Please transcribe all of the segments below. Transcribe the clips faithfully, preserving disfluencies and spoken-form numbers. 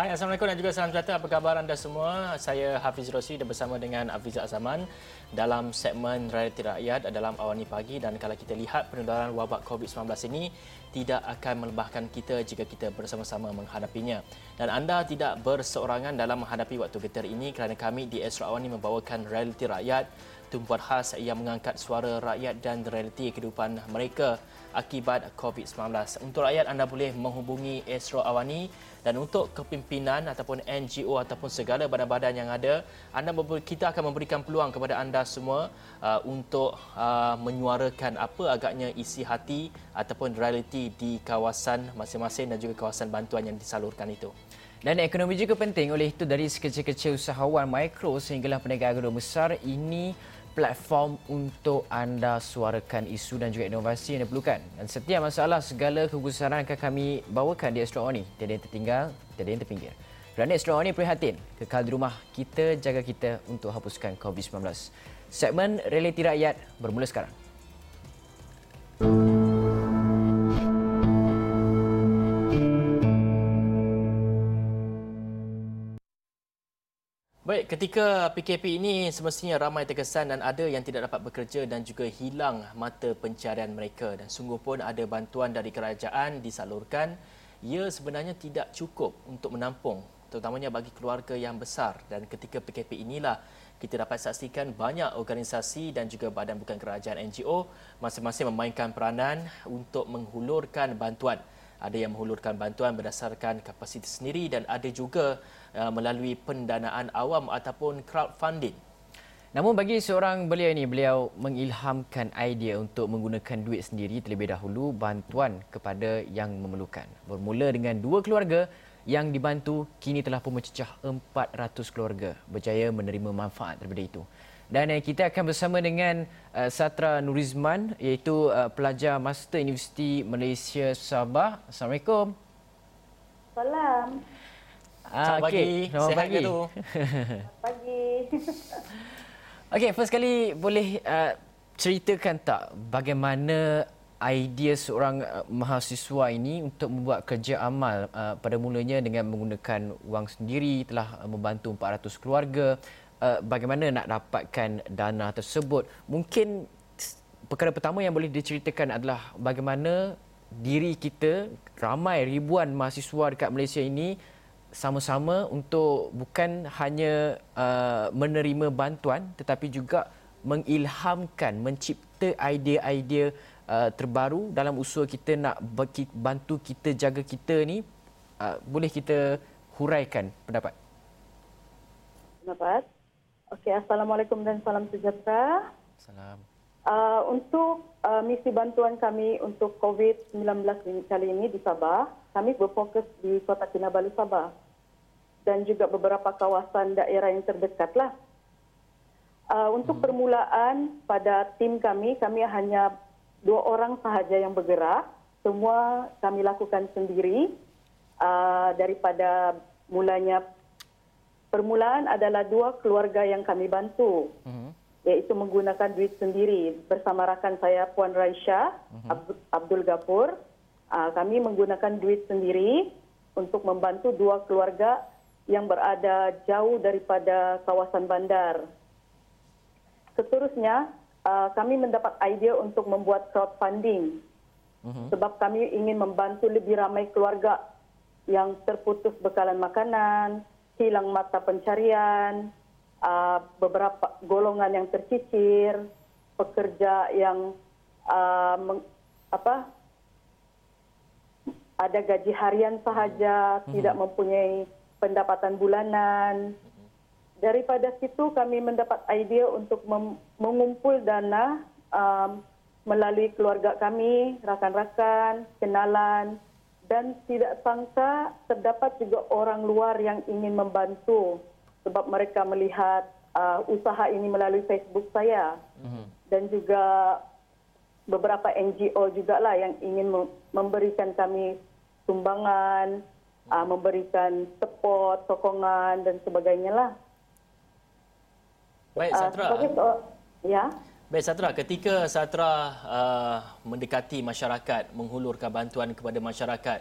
Hai, Assalamualaikum dan juga salam sejahtera. Apa khabar anda semua? Saya Hafiz Rossi dan bersama dengan Afiza Azaman dalam segmen Realiti Rakyat dalam Awani Pagi. Dan kalau kita lihat penularan wabak COVID sembilan belas ini tidak akan melebahkan kita jika kita bersama-sama menghadapinya. Dan anda tidak berseorangan dalam menghadapi waktu getir ini kerana kami di ESRO Awani membawakan Realiti Rakyat, tumpuan khas yang mengangkat suara rakyat dan realiti kehidupan mereka akibat COVID sembilan belas. Untuk rakyat, anda boleh menghubungi ESRO Awani, dan untuk kepimpinan ataupun N G O ataupun segala badan-badan yang ada, anda kita akan memberikan peluang kepada anda semua uh, untuk uh, menyuarakan apa agaknya isi hati ataupun realiti di kawasan masing-masing dan juga kawasan bantuan yang disalurkan itu. Dan ekonomi juga penting, oleh itu dari sekecil-kecil usahawan mikro sehinggalah pedagang agro besar, ini platform untuk anda suarakan isu dan juga inovasi yang diperlukan. Dan setiap masalah, segala kegusaran akan kami bawakan di Astro Awani. Tiada yang tertinggal, tiada yang terpinggir. Kerana Astro Awani prihatin, kekal di rumah, kita jaga kita untuk hapuskan COVID sembilan belas. Segmen Realiti Rakyat bermula sekarang. Baik, ketika P K P ini semestinya ramai terkesan dan ada yang tidak dapat bekerja dan juga hilang mata pencarian mereka. Dan sungguh pun ada bantuan dari kerajaan disalurkan, ia sebenarnya tidak cukup untuk menampung, terutamanya bagi keluarga yang besar. Dan ketika P K P inilah kita dapat saksikan banyak organisasi dan juga badan bukan kerajaan N G O masing-masing memainkan peranan untuk menghulurkan bantuan. Ada yang menghulurkan bantuan berdasarkan kapasiti sendiri dan ada juga uh, melalui pendanaan awam ataupun crowdfunding. Namun bagi seorang belia ini, beliau mengilhamkan idea untuk menggunakan duit sendiri terlebih dahulu bantuan kepada yang memerlukan. Bermula dengan dua keluarga yang dibantu, kini telah pun mencecah empat ratus keluarga berjaya menerima manfaat daripada itu. Dan kita akan bersama dengan uh, Sastra Nurizman, iaitu uh, pelajar Master Universiti Malaysia Sabah. Assalamualaikum. Salam. Ah, okay. Selamat pagi. Selamat pagi. Okey, first kali boleh uh, ceritakan tak bagaimana idea seorang uh, mahasiswa ini untuk membuat kerja amal uh, pada mulanya dengan menggunakan wang sendiri, telah uh, membantu empat ratus keluarga. Bagaimana nak dapatkan dana tersebut? Mungkin perkara pertama yang boleh diceritakan adalah bagaimana diri kita, ramai ribuan mahasiswa dekat Malaysia ini, sama-sama untuk bukan hanya uh, menerima bantuan tetapi juga mengilhamkan, mencipta idea-idea uh, terbaru dalam usaha kita nak bantu kita, jaga kita ni. Uh, boleh kita huraikan pendapat? Pendapat? Okey, Assalamualaikum dan salam sejahtera. Salam. Uh, untuk uh, misi bantuan kami untuk COVID sembilan belas kali ini di Sabah, kami berfokus di Kota Kinabalu, Sabah dan juga beberapa kawasan daerah yang terdekatlah. Uh, untuk hmm. permulaan pada tim kami, kami hanya dua orang sahaja yang bergerak. Semua kami lakukan sendiri uh, daripada mulanya. Permulaan adalah dua keluarga yang kami bantu, uh-huh. iaitu menggunakan duit sendiri bersama rakan saya Puan Raisyah uh-huh. Abdul Gapur. Uh, kami menggunakan duit sendiri untuk membantu dua keluarga yang berada jauh daripada kawasan bandar. Seterusnya, uh, kami mendapat idea untuk membuat crowdfunding uh-huh. sebab kami ingin membantu lebih ramai keluarga yang terputus bekalan makanan, hilang mata pencarian, uh, beberapa golongan yang tercicir, pekerja yang uh, meng, apa, ada gaji harian sahaja, mm-hmm. tidak mempunyai pendapatan bulanan. Daripada situ kami mendapat idea untuk mem, mengumpul dana um, melalui keluarga kami, rakan-rakan, kenalan. Dan tidak sangka terdapat juga orang luar yang ingin membantu sebab mereka melihat uh, usaha ini melalui Facebook saya. Mm-hmm. Dan juga beberapa N G O jugalah yang ingin memberikan kami sumbangan, uh, memberikan support, sokongan dan sebagainya lah. Baik, Sastra. Uh, sebagai, uh, ya. Baik, Sastra, ketika Sastra uh, mendekati masyarakat, menghulurkan bantuan kepada masyarakat,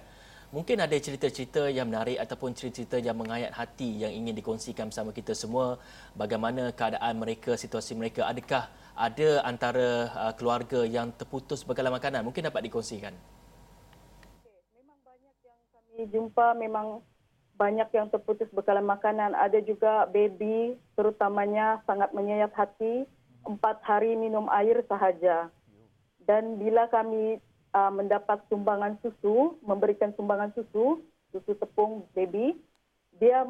Mungkin ada cerita-cerita yang menarik ataupun cerita-cerita yang mengayat hati yang ingin dikongsikan bersama kita semua. Bagaimana keadaan mereka, situasi mereka, adakah ada antara uh, keluarga yang terputus bekalan makanan? Mungkin dapat dikongsikan. Okay. Memang banyak yang kami jumpa, memang banyak yang terputus bekalan makanan. Ada juga baby, terutamanya sangat menyayat hati, empat hari minum air sahaja. Dan bila kami uh, mendapat sumbangan susu, memberikan sumbangan susu, susu tepung baby, dia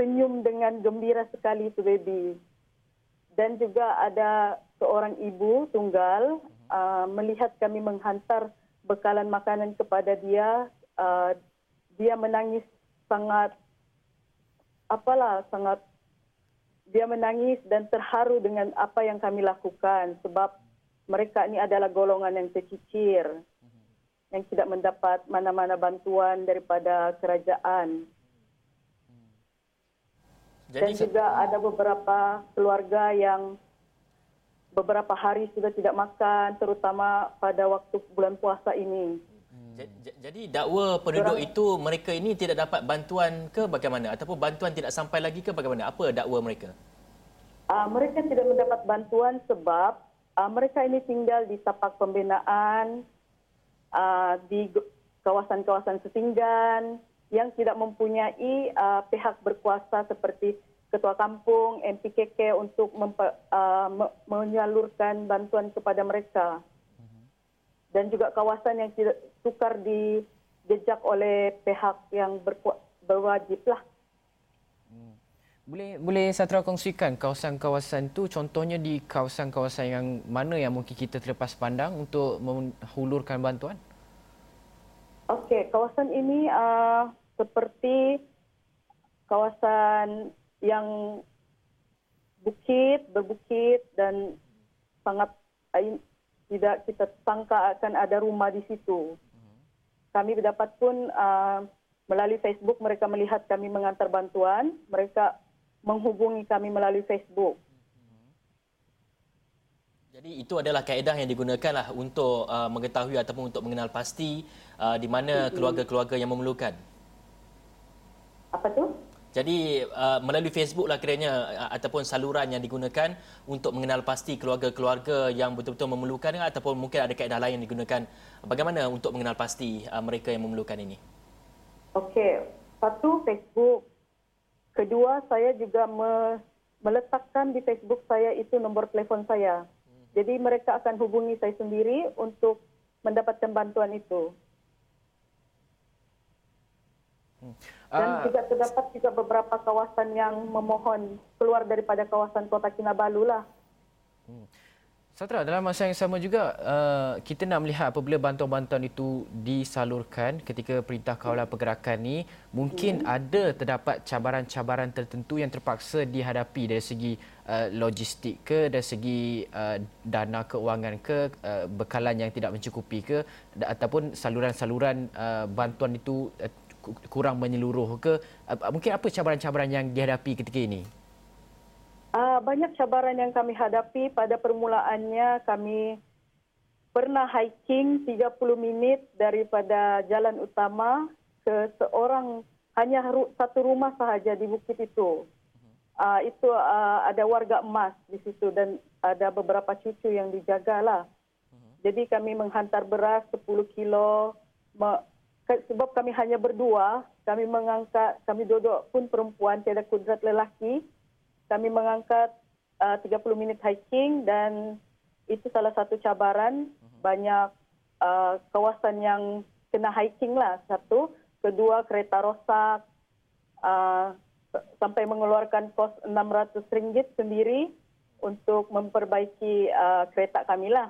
senyum dengan gembira sekali tu baby. Dan juga ada seorang ibu tunggal uh, melihat kami menghantar bekalan makanan kepada dia. Uh, dia menangis sangat, apalah sangat, dia menangis dan terharu dengan apa yang kami lakukan. Sebab mereka ini adalah golongan yang tercicir, yang tidak mendapat mana-mana bantuan daripada kerajaan. Dan Jadi, juga ada beberapa keluarga yang beberapa hari sudah tidak makan, terutama pada waktu bulan puasa ini. Jadi dakwa penduduk Orang, itu, mereka ini tidak dapat bantuan ke bagaimana? Ataupun bantuan tidak sampai lagi ke bagaimana? Apa dakwa mereka? Uh, mereka tidak mendapat bantuan sebab uh, mereka ini tinggal di tapak pembinaan, uh, di kawasan-kawasan setinggan, yang tidak mempunyai uh, pihak berkuasa seperti Ketua Kampung, M P K K untuk mempa, uh, me menyalurkan bantuan kepada mereka. Dan juga kawasan yang tidak sukar dijejak oleh pihak yang berwajiblah. Boleh boleh Sastra kongsikan kawasan-kawasan tu, contohnya di kawasan-kawasan yang mana yang mungkin kita terlepas pandang untuk menghulurkan bantuan? Okey, kawasan ini uh, seperti kawasan yang bukit, berbukit dan sangat tidak kita sangka akan ada rumah di situ. Kami dapat pun uh, melalui Facebook mereka melihat kami mengantar bantuan, mereka menghubungi kami melalui Facebook. Jadi itu adalah kaedah yang digunakanlah untuk uh, mengetahui ataupun untuk mengenal pasti uh, di mana keluarga-keluarga yang memerlukan. Apa tu? Jadi uh, melalui Facebooklah kiranya uh, ataupun saluran yang digunakan untuk mengenal pasti keluarga-keluarga yang betul-betul memerlukan, ataupun mungkin ada kaedah lain yang digunakan. Bagaimana untuk mengenal pasti uh, mereka yang memerlukan ini? Okey, satu Facebook. Kedua, saya juga me- meletakkan di Facebook saya itu nombor telefon saya. Jadi mereka akan hubungi saya sendiri untuk mendapatkan bantuan itu. Dan uh, juga terdapat juga beberapa kawasan yang memohon keluar daripada kawasan Kota Kinabalu lah. Sastra, dalam masa yang sama juga, uh, kita nak melihat apabila bantuan-bantuan itu disalurkan ketika Perintah Kawalan Pergerakan ni, mungkin hmm. ada terdapat cabaran-cabaran tertentu yang terpaksa dihadapi dari segi uh, logistik ke, dari segi uh, dana keuangan ke, uh, bekalan yang tidak mencukupi ke, ataupun saluran-saluran uh, bantuan itu uh, kurang menyeluruh ke? Mungkin apa cabaran-cabaran yang dihadapi ketika ini? Banyak cabaran yang kami hadapi. Pada permulaannya kami pernah hiking tiga puluh minit daripada jalan utama ke seorang, hanya satu rumah sahaja di bukit itu. Itu ada warga emas di situ dan ada beberapa cucu yang dijagalah. Jadi kami menghantar beras sepuluh kilo, sebab kami hanya berdua, kami mengangkat, kami duduk pun perempuan, tiada kudrat lelaki. Kami mengangkat uh, tiga puluh minit hiking dan itu salah satu cabaran. Banyak uh, kawasan yang kena hiking lah, satu. Kedua, kereta rosak, uh, sampai mengeluarkan kos enam ratus ringgit sendiri untuk memperbaiki uh, kereta kami lah.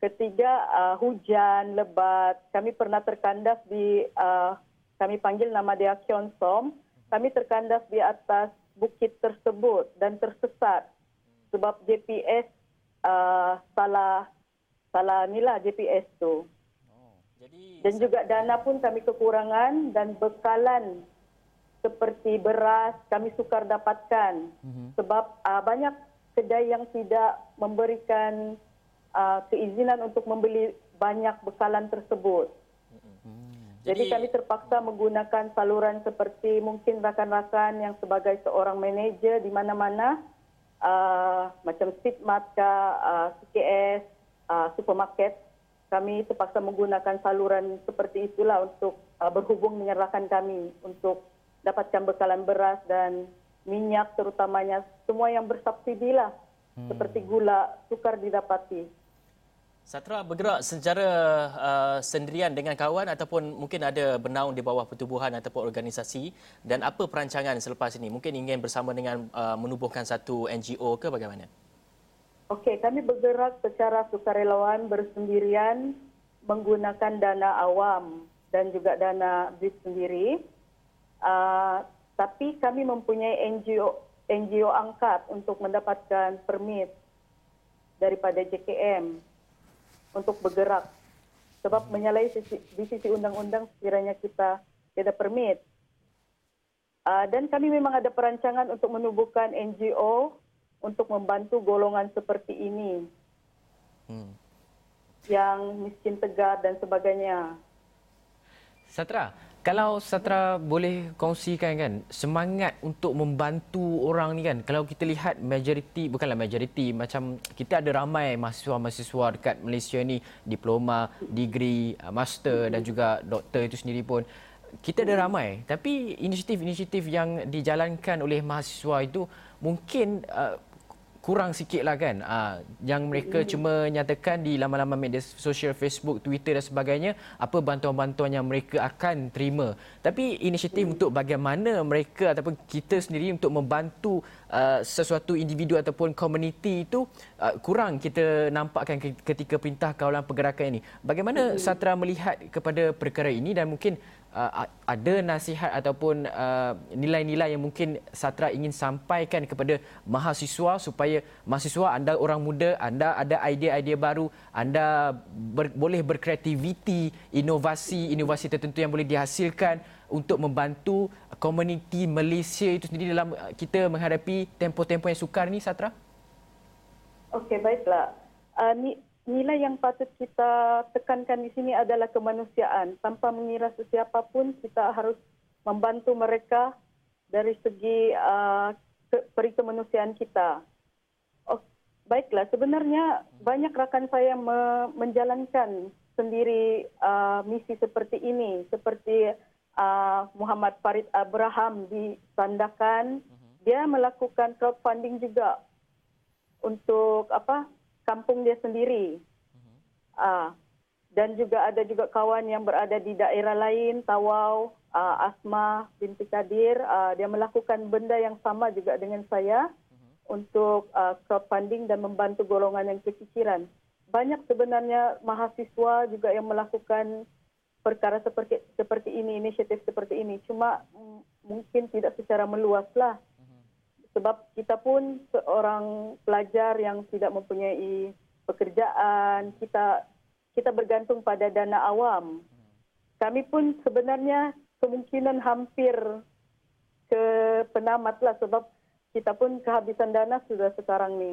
Ketiga, uh, hujan lebat. Kami pernah terkandas di, uh, kami panggil nama dia Kion Som. Kami terkandas di atas bukit tersebut dan tersesat sebab G P S uh, salah, salah inilah G P S tu. Oh, jadi... Dan juga dana pun kami kekurangan dan bekalan seperti beras kami sukar dapatkan. Mm-hmm. Sebab uh, banyak kedai yang tidak memberikan Uh, keizinan untuk membeli banyak bekalan tersebut. Jadi, Jadi kami terpaksa menggunakan saluran seperti mungkin rakan-rakan yang sebagai seorang manager di mana-mana, uh, macam Sidmat ke, uh, C K S, uh, supermarket. Kami terpaksa menggunakan saluran seperti itulah untuk uh, berhubung dengan rakan kami untuk dapatkan bekalan beras dan minyak, terutamanya semua yang bersubsidi lah, hmm. seperti gula, sukar didapati. Sastra bergerak secara uh, sendirian dengan kawan ataupun mungkin ada bernaung di bawah pertubuhan ataupun organisasi, dan apa perancangan selepas ini? Mungkin ingin bersama dengan uh, menubuhkan satu N G O ke bagaimana? Okey, kami bergerak secara sukarelawan bersendirian menggunakan dana awam dan juga dana B I S sendiri. Uh, tapi kami mempunyai N G O N G O angkat untuk mendapatkan permit daripada J K M. Untuk bergerak, sebab menyalahi sisi, di sisi undang-undang sekiranya kita tidak permit. Uh, dan kami memang ada perancangan untuk menubuhkan N G O untuk membantu golongan seperti ini, hmm. yang miskin tegar dan sebagainya. Sastra, kalau Sastra boleh kongsikan kan, semangat untuk membantu orang ni kan, kalau kita lihat majoriti, bukanlah majoriti, macam kita ada ramai mahasiswa-mahasiswa dekat Malaysia ni, diploma, degree, master dan juga doktor itu sendiri pun. Kita ada ramai, tapi inisiatif-inisiatif yang dijalankan oleh mahasiswa itu mungkin uh, kurang sikit lah kan, yang mereka cuma nyatakan di laman-laman media sosial, Facebook, Twitter dan sebagainya, apa bantuan-bantuan yang mereka akan terima. Tapi inisiatif untuk bagaimana mereka ataupun kita sendiri untuk membantu uh, sesuatu individu ataupun komuniti itu uh, kurang kita nampakkan ketika perintah kawalan pergerakan ini. Bagaimana Sastra melihat kepada perkara ini, dan mungkin uh, ada nasihat ataupun uh, nilai-nilai yang mungkin Sastra ingin sampaikan kepada mahasiswa supaya mahasiswa, anda orang muda, anda ada idea-idea baru, anda ber, boleh berkreativiti, inovasi, inovasi tertentu yang boleh dihasilkan untuk membantu komuniti Malaysia itu sendiri dalam kita menghadapi tempoh-tempoh yang sukar ni, Sastra? Okey, baiklah. Uh, nilai yang patut kita tekankan di sini adalah kemanusiaan. Tanpa mengira sesiapa pun, kita harus membantu mereka dari segi uh, peri kemanusiaan kita. Baiklah, sebenarnya banyak rakan saya me- menjalankan sendiri uh, misi seperti ini. Seperti uh, Muhammad Farid Abraham di Sandakan, dia melakukan crowdfunding juga untuk apa kampung dia sendiri. Uh, dan juga ada juga kawan yang berada di daerah lain, Tawau, uh, Asmah Binti Kadir, uh, dia melakukan benda yang sama juga dengan saya. Untuk uh, crowdfunding dan membantu golongan yang kefikiran. Banyak sebenarnya mahasiswa juga yang melakukan perkara seperti, seperti ini, inisiatif seperti ini. Cuma m- mungkin tidak secara meluaslah. Sebab kita pun seorang pelajar yang tidak mempunyai pekerjaan, kita kita bergantung pada dana awam. Kami pun sebenarnya kemungkinan hampir ke penamatlah sebab kita pun kehabisan dana sudah sekarang ni.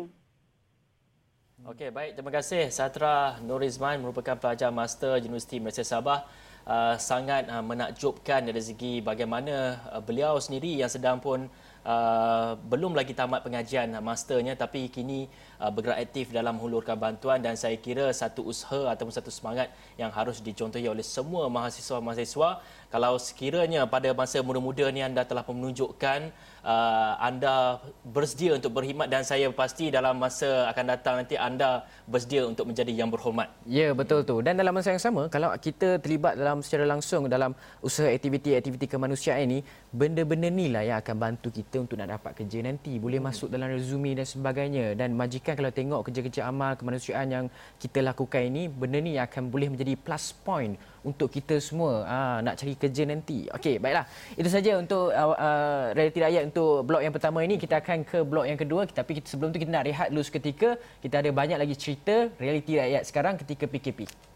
Okey, baik. Terima kasih. Sastra Nurizman merupakan pelajar master Universiti Malaysia Sabah. Uh, sangat uh, menakjubkan dari segi bagaimana uh, beliau sendiri yang sedang pun Uh, belum lagi tamat pengajian masternya, tapi kini uh, bergerak aktif dalam hulurkan bantuan, dan saya kira satu usaha ataupun satu semangat yang harus dicontohi oleh semua mahasiswa-mahasiswa. Kalau sekiranya pada masa muda-muda ni anda telah menunjukkan uh, anda bersedia untuk berkhidmat, dan saya pasti dalam masa akan datang nanti anda bersedia untuk menjadi yang berhormat. Ya, betul tu. Dan dalam masa yang sama, kalau kita terlibat dalam secara langsung dalam usaha aktiviti-aktiviti kemanusiaan ini, benda-benda inilah yang akan bantu kita untuk nak dapat kerja nanti, boleh masuk dalam resume dan sebagainya. Dan majikan kalau tengok kerja-kerja amal kemanusiaan yang kita lakukan ini, benda ni akan boleh menjadi plus point untuk kita semua ha, nak cari kerja nanti. Okey, baiklah. Itu saja untuk uh, Realiti Rakyat untuk blok yang pertama ini. Kita akan ke blok yang kedua, tapi kita, sebelum tu kita nak rehat dulu seketika. Kita ada banyak lagi cerita Realiti Rakyat sekarang ketika P K P.